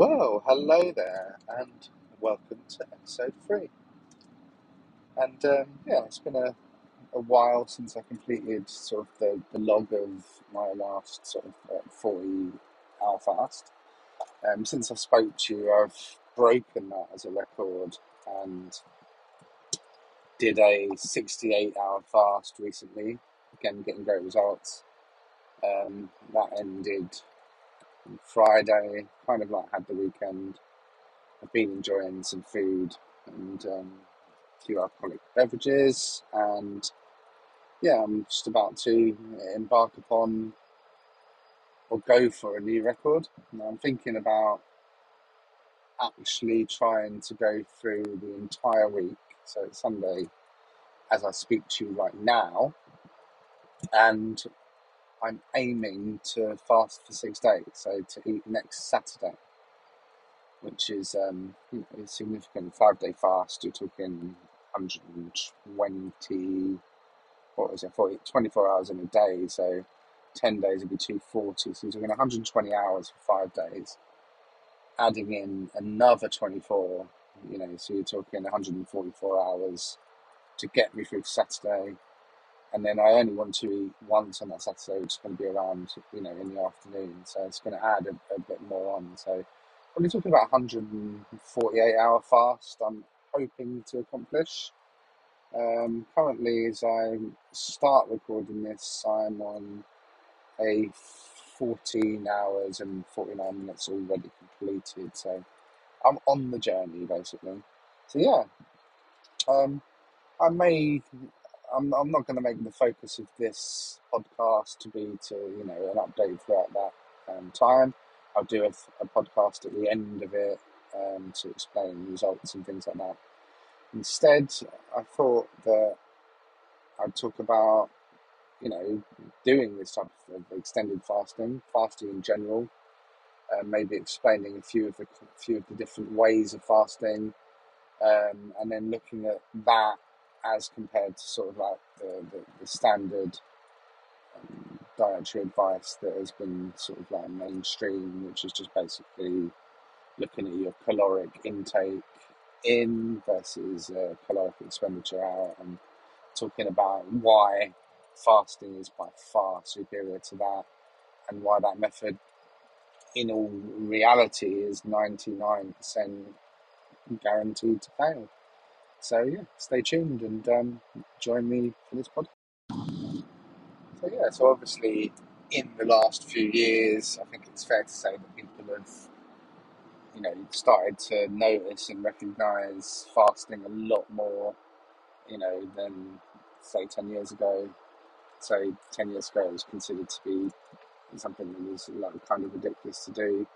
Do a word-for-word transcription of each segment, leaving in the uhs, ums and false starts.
Well, hello there, and welcome to episode three. And um, yeah, it's been a, a while since I completed sort of the, the log of my last sort of forty-hour fast. Um, since I spoke to you, I've broken that as a record and did a sixty-eight-hour fast recently. Again, getting great results. Um, that ended Friday, kind of like had the weekend. I've been enjoying some food and um, a few alcoholic beverages, and yeah, I'm just about to embark upon or go for a new record. And I'm thinking about actually trying to go through the entire week, so it's Sunday as I speak to you right now, and I'm aiming to fast for six days, so to eat next Saturday, which is um, you know, a significant five-day fast. You're talking one hundred twenty, what was it, forty, twenty-four hours in a day, so ten days would be two hundred forty, so you're talking one hundred twenty hours for five days, adding in another twenty-four, you know, so you're talking one hundred forty-four hours to get me through Saturday. And then I only want to eat once on that Saturday, which is going to be around, you know, in the afternoon. So it's going to add a, a bit more on. So when you're talking about one hundred forty-eight hour fast, I'm hoping to accomplish. Um, currently, as I start recording this, I'm on a fourteen hours and forty-nine minutes already completed. So I'm on the journey, basically. So, yeah, um, I may... I'm I'm not going to make the focus of this podcast to be to, you know, an update throughout that um, time. I'll do a, a podcast at the end of it um, to explain results and things like that. Instead, I thought that I'd talk about, you know, doing this type of extended fasting, fasting in general, uh, maybe explaining a few of the few of the different ways of fasting, um, and then looking at that as compared to sort of like the, the, the standard um, dietary advice that has been sort of like mainstream, which is just basically looking at your caloric intake in versus uh, caloric expenditure out, and talking about why fasting is by far superior to that, and why that method in all reality is ninety-nine percent guaranteed to fail. So yeah, stay tuned and um, join me for this podcast. So yeah, so obviously in the last few years, I think it's fair to say that people have, you know, started to notice and recognise fasting a lot more, you know, than say ten years ago. So ten years ago it was considered to be something that was like kind of ridiculous to do.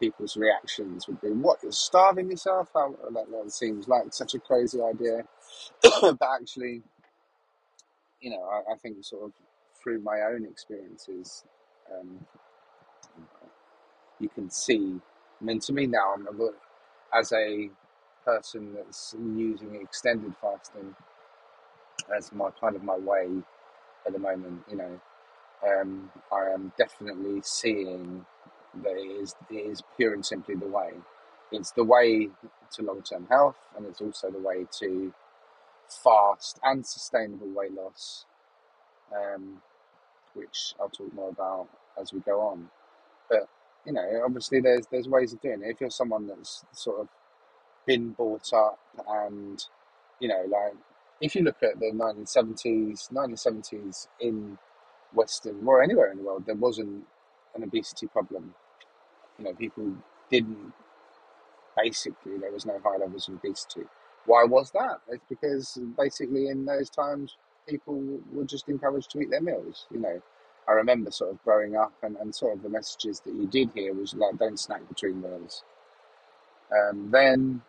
People's reactions would be, what, you're starving yourself? How, like, that seems like such a crazy idea. But actually, you know, I, I think sort of through my own experiences, um, you can see, I mean, to me now, I'm a, as a person that's using extended fasting as my kind of my way at the moment, you know, um, I am definitely seeing that it is, it is pure and simply the way. It's the way to long-term health, and it's also the way to fast and sustainable weight loss, um, which I'll talk more about as we go on. But, you know, obviously there's there's ways of doing it. If you're someone that's sort of been brought up and, you know, like, if you look at the nineteen seventies in Western, or anywhere in the world, there wasn't an obesity problem. You know, people didn't, basically, there was no high levels of obesity. Why was that? It's because basically in those times, people were just encouraged to eat their meals. You know, I remember sort of growing up and, and sort of the messages that you did hear was like, don't snack between meals. Um, then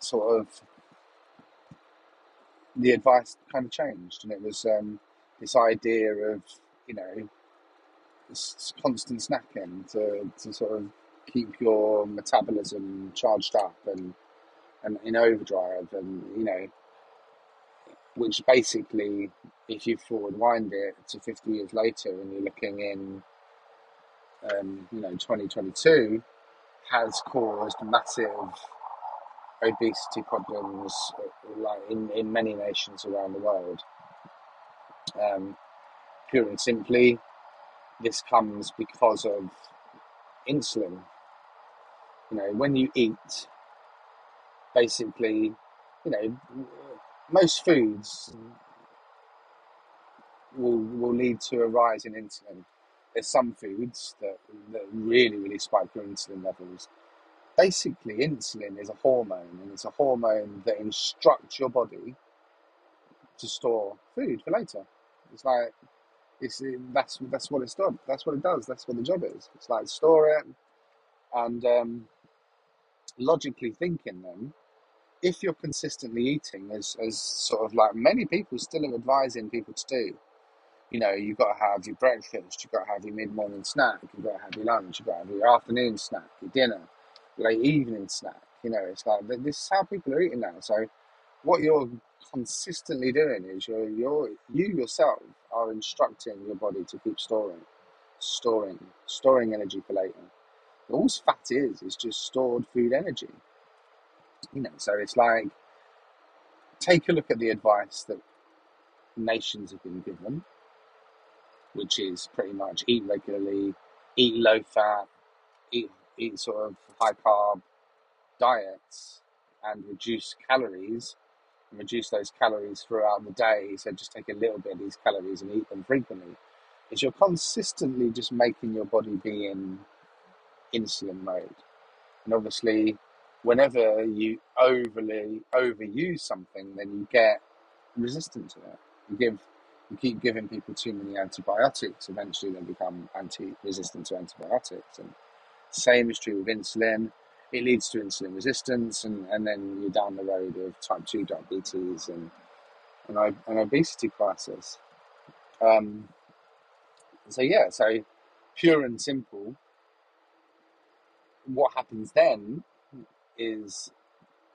sort of the advice kind of changed, and it was um, this idea of, you know, constant snacking to, to sort of keep your metabolism charged up and, and in overdrive, and you know, which basically, if you forward wind it to fifty years later and you're looking in um, you know, twenty twenty-two, has caused massive obesity problems, like in, in many nations around the world. Um, pure and simply, this comes because of insulin. You know, when you eat, basically, you know, most foods will will lead to a rise in insulin. There's some foods that, that really, really spike your insulin levels. Basically, insulin is a hormone, and it's a hormone that instructs your body to store food for later. It's like, it's that's that's what it's done. That's what it does. That's what the job is. It's like, store it. And um, logically thinking then, if you're consistently eating, as as sort of like many people still are advising people to do, you know, you've got to have your breakfast, you've got to have your mid-morning snack, you've got to have your lunch, you've got to have your afternoon snack, your dinner, late evening snack. You know, it's like, this is how people are eating now. So what you're consistently doing is you're, you're, you yourself are instructing your body to keep storing, storing, storing energy for later. All fat is, is just stored food energy. You know, so it's like, take a look at the advice that nations have been given, which is pretty much eat regularly, eat low fat, eat, eat sort of high carb diets and reduce calories, and reduce those calories throughout the day. So just take a little bit of these calories and eat them frequently. Is you're consistently just making your body be in insulin mode. And obviously, whenever you overly overuse something, then you get resistant to it. You give, you keep giving people too many antibiotics, eventually they become anti resistant to antibiotics. And same is true with insulin. It leads to insulin resistance, and, and then you're down the road of type two diabetes and and an obesity crisis. Um, so yeah, so pure and simple, what happens then is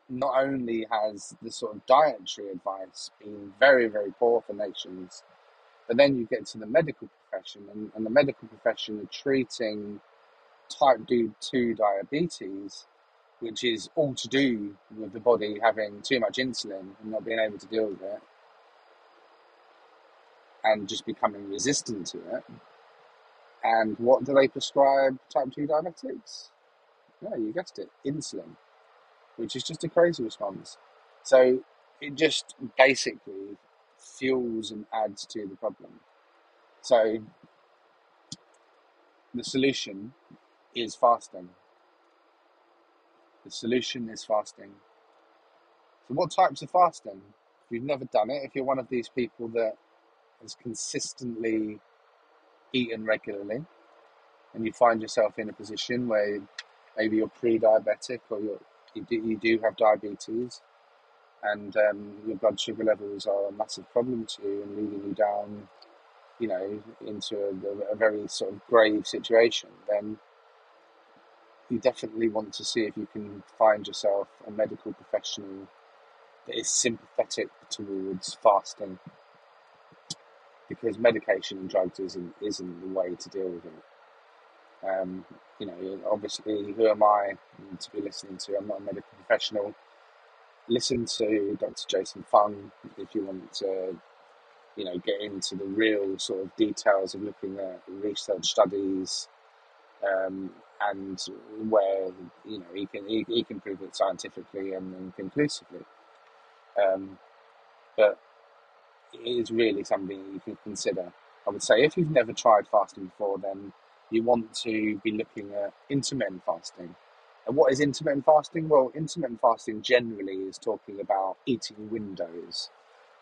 not only has the sort of dietary advice been very, very poor for nations, but then you get to the medical profession, and, and the medical profession are treating type two diabetes, which is all to do with the body having too much insulin and not being able to deal with it and just becoming resistant to it. And what do they prescribe type two diabetics? No, you guessed it, insulin, which is just a crazy response. So it just basically fuels and adds to the problem. So the solution is fasting. The solution is fasting. So what types of fasting? If you've never done it, if you're one of these people that has consistently eaten regularly and you find yourself in a position where maybe you're pre-diabetic, or you're, you, do, you do have diabetes, and um, your blood sugar levels are a massive problem to you and leading you down, you know, into a, a very sort of grave situation, then you definitely want to see if you can find yourself a medical professional that is sympathetic towards fasting, because medication and drugs isn't, isn't the way to deal with it. Um, you know, obviously, who am I to be listening to? I'm not a medical professional. Listen to Doctor Jason Fung if you want to, you know, get into the real sort of details of looking at research studies, um, and where, you know, he can he, he can prove it scientifically and, and conclusively. Um, but it is really something that you can consider. I would say if you've never tried fasting before, then you want to be looking at intermittent fasting. And what is intermittent fasting? Well, intermittent fasting generally is talking about eating windows.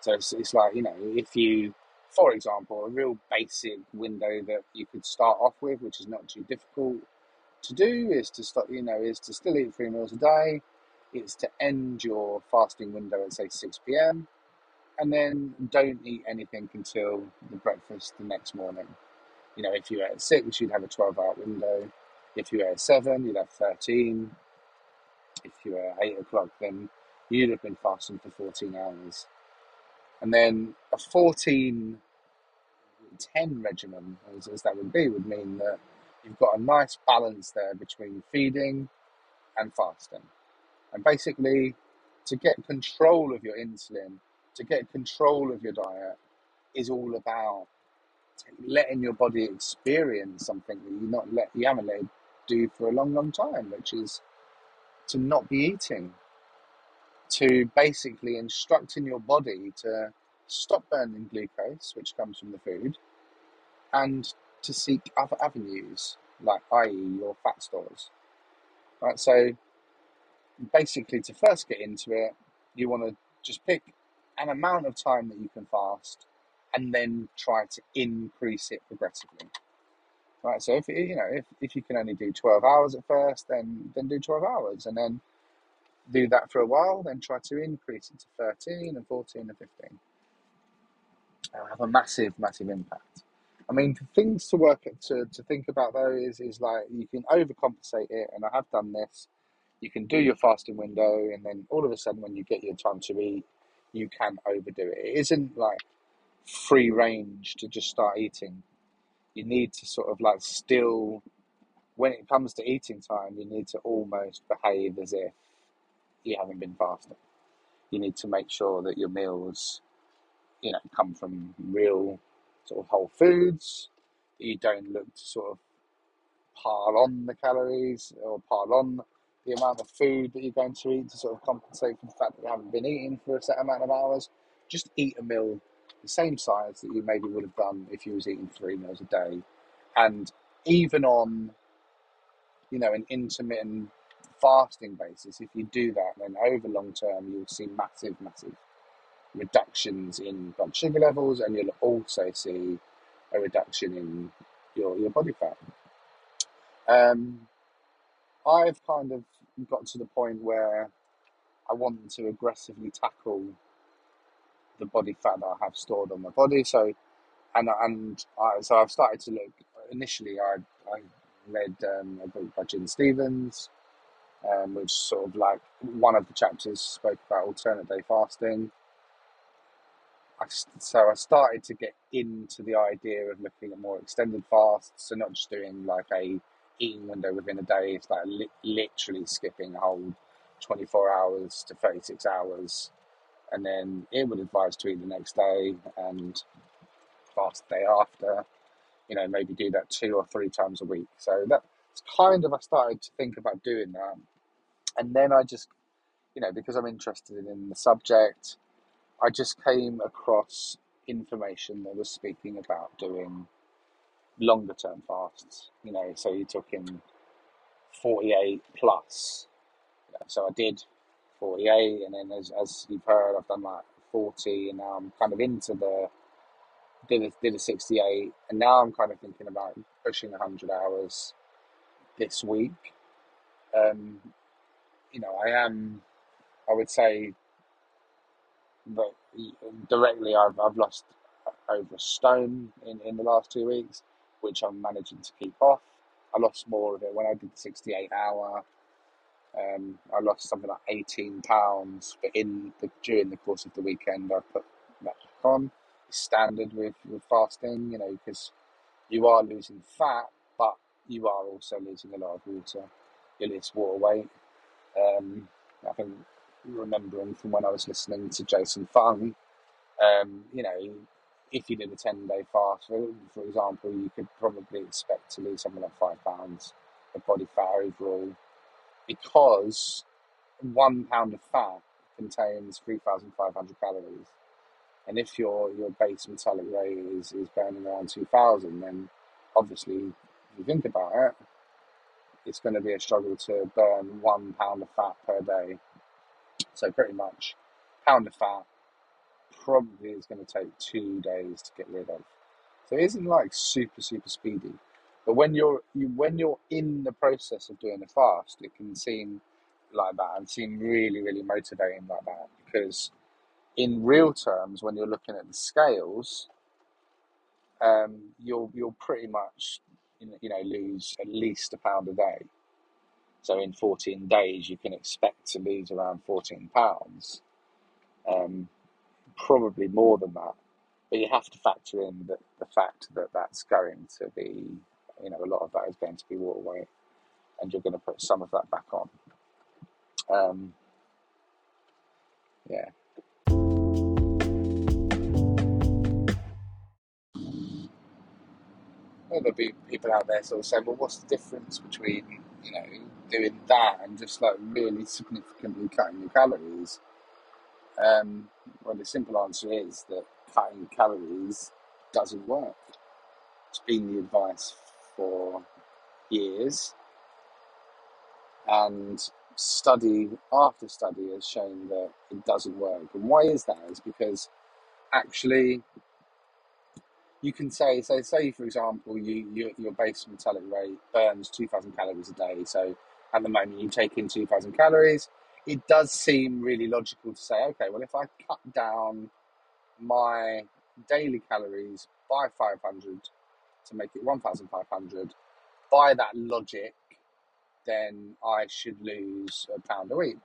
So it's, it's like, you know, if you, for example, a real basic window that you could start off with, which is not too difficult to do, is to start, you know, is to still eat three meals a day. It's to end your fasting window at, say, six p.m. and then don't eat anything until the breakfast the next morning. You know, if you ate at six, you'd have a twelve-hour window. If you ate at seven, you'd have thirteen. If you ate at eight o'clock, then you'd have been fasting for fourteen hours. And then a fourteen ten regimen, as, as that would be, would mean that you've got a nice balance there between feeding and fasting. And basically, to get control of your insulin, to get control of your diet, is all about letting your body experience something that you not let you haven't let it do for a long, long time, which is to not be eating, to basically instructing your body to stop burning glucose, which comes from the food, and to seek other avenues, like that is your fat stores. Right, so basically, to first get into it, you want to just pick an amount of time that you can fast, and then try to increase it progressively. Right, so if you know if, if you can only do twelve hours at first, then then do twelve hours, and then do that for a while. Then try to increase it to thirteen and fourteen and fifteen. It'll have a massive, massive impact. I mean, things to work at, to to think about though is is like you can overcompensate it, and I have done this. You can do your fasting window, and then all of a sudden, when you get your time to eat, you can overdo it. It isn't like free range to just start eating. You need to sort of like still, when it comes to eating time, you need to almost behave as if you haven't been fasting. You need to make sure that your meals, you know, come from real sort of whole foods. You don't look to sort of pile on the calories or pile on the amount of food that you're going to eat to sort of compensate for the fact that you haven't been eating for a set amount of hours. Just eat a meal the same size that you maybe would have done if you was eating three meals a day. And even on, you know, an intermittent fasting basis, if you do that, then over long term, you'll see massive, massive reductions in blood sugar levels, and you'll also see a reduction in your your body fat. Um, I've kind of got to the point where I want to aggressively tackle the body fat that I have stored on my body. So, and and I, so I've started to look. Initially, I I read um, a book by Jim Stevens, um, which sort of like one of the chapters spoke about alternate day fasting. I, so I started to get into the idea of looking at more extended fasts, so not just doing like a eating window within a day. It's like li- literally skipping a whole twenty-four hours to thirty-six hours, and then it would advise to eat the next day and fast the day after. You know, maybe do that two or three times a week. So that's kind of, I started to think about doing that. And then I just, you know, because I'm interested in the subject, I just came across information that was speaking about doing longer term fasts, you know, so you're talking forty-eight plus. You know, so I did forty-eight, and then as, as you've heard, I've done like forty, and now I'm kind of into the did a, did a sixty-eight, and now I'm kind of thinking about pushing one hundred hours this week. Um, you know, I am, I would say that directly I've, I've lost over a stone in, in the last two weeks, which I'm managing to keep off. I lost more of it when I did the sixty-eight hour. Um, I lost something like eighteen pounds, but in the, during the course of the weekend, I put that back on. It's standard with, with fasting, you know, because you are losing fat, but you are also losing a lot of water. You lose water weight. Um, I think, remembering from when I was listening to Jason Fung, um, you know, if you did a ten-day fast, for, for example, you could probably expect to lose something like five pounds of body fat overall, because one pound of fat contains three thousand five hundred calories. And if your, your base metabolic rate is, is burning around two thousand, then obviously, if you think about it, it's going to be a struggle to burn one pound of fat per day. So pretty much, pound of fat probably is going to take two days to get rid of. So it isn't like super, super speedy. But when you're you, when you're in the process of doing a fast, it can seem like that and seem really, really motivating like that. Because in real terms, when you're looking at the scales, um, you'll you'll pretty much you know lose at least a pound a day. So in fourteen days, you can expect to lose around fourteen pounds, um, probably more than that. But you have to factor in the, the fact that that's going to be, you know, a lot of that is going to be water weight, and you're going to put some of that back on. Um, yeah. Well, there'll be people out there sort of saying, well, what's the difference between, you know, doing that and just like really significantly cutting your calories? Um, well, the simple answer is that cutting calories doesn't work. It's been the advice for years, and study after study has shown that it doesn't work. And why is that? It's because actually you can say, so say for example, you, you your base metabolic rate burns two thousand calories a day. So at the moment you take in two thousand calories. It does seem really logical to say, okay, well, if I cut down my daily calories by five hundred to make it one thousand five hundred, by that logic, then I should lose a pound a week.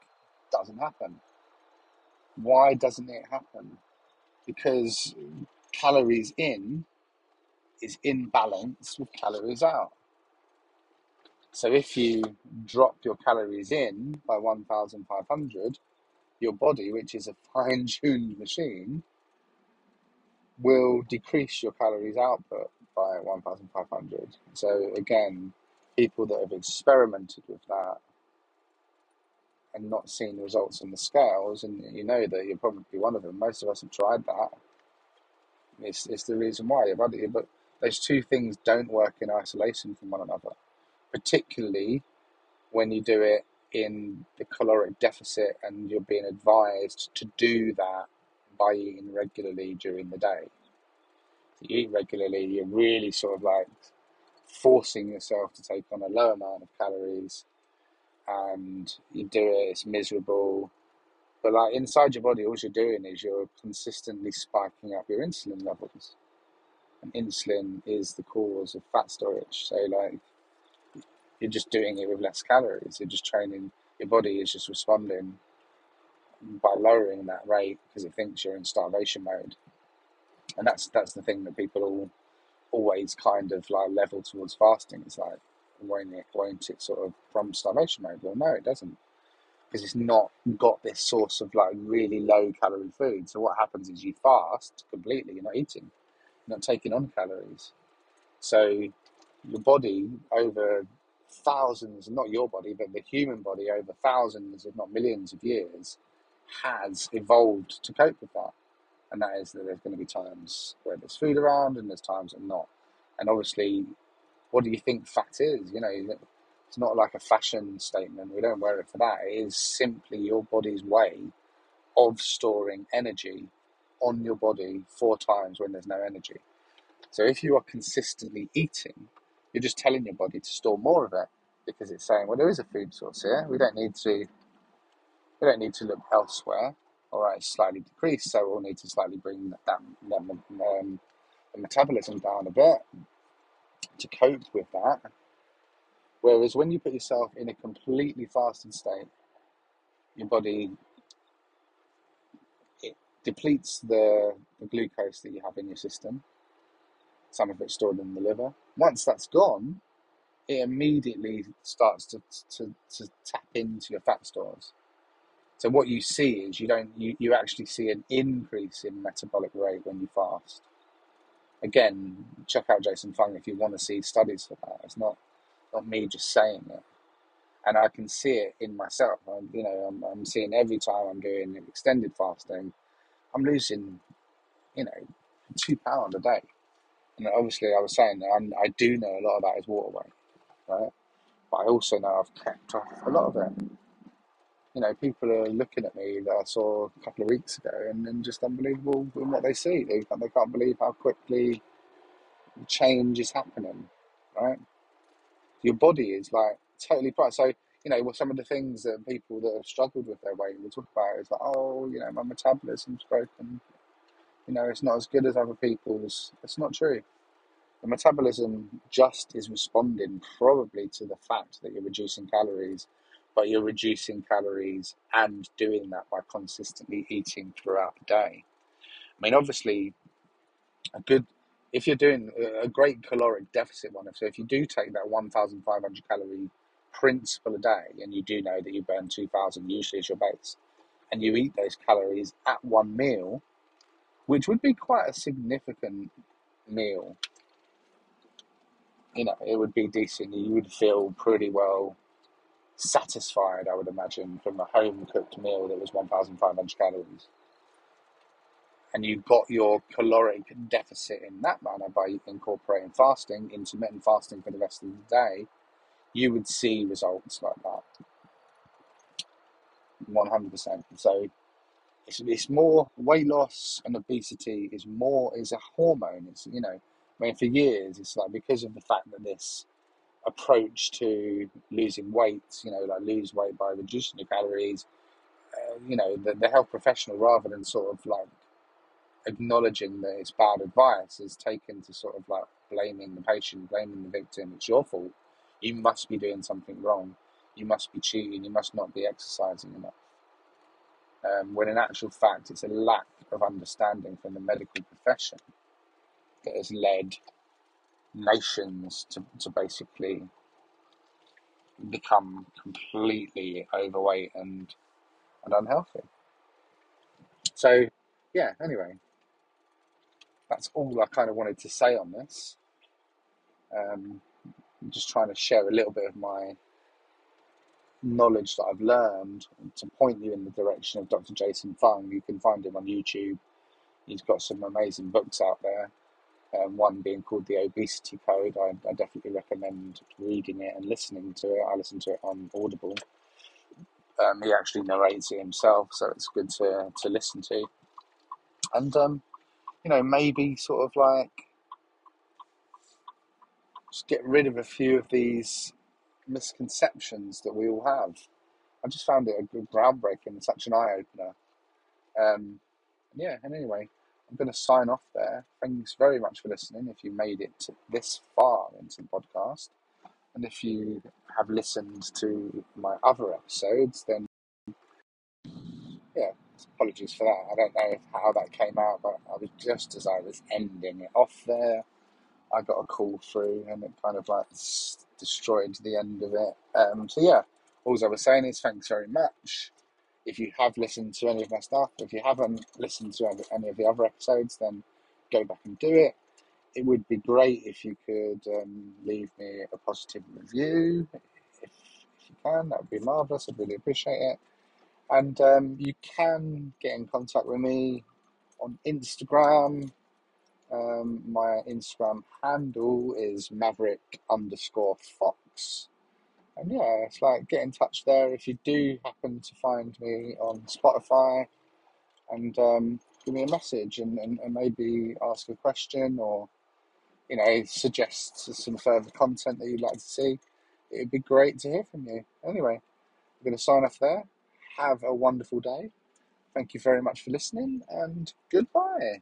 Doesn't happen. Why doesn't it happen? Because calories in is in balance with calories out. So if you drop your calories in by one thousand five hundred, your body, which is a fine-tuned machine, will decrease your calories output by one thousand five hundred. So again, people that have experimented with that and not seen results on the scales, and you know that you're probably one of them. Most of us have tried that. It's, it's the reason why. But those two things don't work in isolation from one another, particularly when you do it in the caloric deficit and you're being advised to do that by eating regularly during the day. So you eat regularly, you're really sort of like forcing yourself to take on a low amount of calories, and you do it, it's miserable. But like inside your body, all you're doing is you're consistently spiking up your insulin levels. And insulin is the cause of fat storage. So like, you're just doing it with less calories. You're just training, your body is just responding by lowering that rate because it thinks you're in starvation mode. And that's that's the thing that people all always kind of like level towards fasting. It's like, won't it, won't it sort of from starvation mode? Well, no, it doesn't, because it's not got this source of like really low calorie food. So what happens is you fast completely, you're not eating, you're not taking on calories. So your body over thousands, not your body, but the human body over thousands, if not millions of years, has evolved to cope with that. And that is that there's going to be times where there's food around and there's times that not. And obviously, what do you think fat is? You know, it's not like a fashion statement. We don't wear it for that. It is simply your body's way of storing energy on your body for times when there's no energy. So if you are consistently eating, you're just telling your body to store more of it, because it's saying, well, there is a food source here. We don't need to we don't need to look elsewhere. All right, it's slightly decreased, so we'll need to slightly bring that, that, that um, the metabolism down a bit to cope with that. Whereas when you put yourself in a completely fasted state, your body, it depletes the, the glucose that you have in your system. Some of it's stored in the liver. Once that's gone, it immediately starts to, to, to tap into your fat stores. So what you see is you don't you, you actually see an increase in metabolic rate when you fast. Again, check out Jason Fung if you want to see studies for that. It's not not me just saying it, and I can see it in myself. I'm, you know, I'm, I'm seeing every time I'm doing extended fasting, I'm losing, you know, two pound a day. And obviously, I was saying that I'm, I do know a lot about his water weight, right? But I also know I've kept off a lot of it. You know, people are looking at me that I saw a couple of weeks ago, and then just unbelievable in what they see. They they can't believe how quickly change is happening, right? Your body is like totally bright. So you know, well, some of the things that people that have struggled with their weight will talk about is like, oh, you know, my metabolism's broken. You know, it's not as good as other people's. It's not true. The metabolism just is responding probably to the fact that you're reducing calories, but you're reducing calories and doing that by consistently eating throughout the day. I mean, obviously, a good if you're doing a great caloric deficit one, so if you do take that one thousand five hundred calorie principle a day, and you do know that you burn two thousand usually as your base, and you eat those calories at one meal, which would be quite a significant meal. You know, it would be decent. You would feel pretty well satisfied, I would imagine, from a home-cooked meal that was one thousand five hundred calories. And you got your caloric deficit in that manner by incorporating fasting, intermittent fasting for the rest of the day. You would see results like that, one hundred percent. So it's, it's more weight loss, and obesity is more is a hormone. It's, you know, I mean, for years, it's like, because of the fact that this approach to losing weight, you know, like lose weight by reducing the calories, uh, you know, the, the health professional, rather than sort of like acknowledging that it's bad advice, is taken to sort of like blaming the patient, blaming the victim. It's your fault. You must be doing something wrong. You must be cheating. You must not be exercising enough. Um, when in actual fact, it's a lack of understanding from the medical profession that has led nations to, to basically become completely overweight and and unhealthy. So, yeah, anyway, that's all I kind of wanted to say on this. Um, I'm just trying to share a little bit of my knowledge that I've learned to point you in the direction of Doctor Jason Fung. You can find him on YouTube. He's got some amazing books out there, um, one being called The Obesity Code. I, I definitely recommend reading it and listening to it. I listen to it on Audible. Um, he actually narrates it himself, so it's good to, to listen to. And, um, you know, maybe sort of like just get rid of a few of these misconceptions that we all have. I just found it a good groundbreaking, such an eye-opener. Um, yeah, and anyway, I'm going to sign off there. Thanks very much for listening if you made it this far into the podcast. And if you have listened to my other episodes, then, yeah, apologies for that. I don't know how that came out, but I was just as I was ending it off there, I got a call through, and it kind of like destroyed the end of it. Um, so yeah, all I was saying is thanks very much. If you have listened to any of my stuff, if you haven't listened to any of the other episodes, then go back and do it. It would be great if you could um, leave me a positive review. If, if you can, that would be marvellous. I'd really appreciate it. And um, you can get in contact with me on Instagram. Um, my Instagram handle is maverick underscore fox. And yeah, it's like, get in touch there. If you do happen to find me on Spotify, and um, give me a message, and, and, and maybe ask a question, or, you know, suggest some further content that you'd like to see. It'd be great to hear from you. Anyway, I'm going to sign off there. Have a wonderful day. Thank you very much for listening, and goodbye.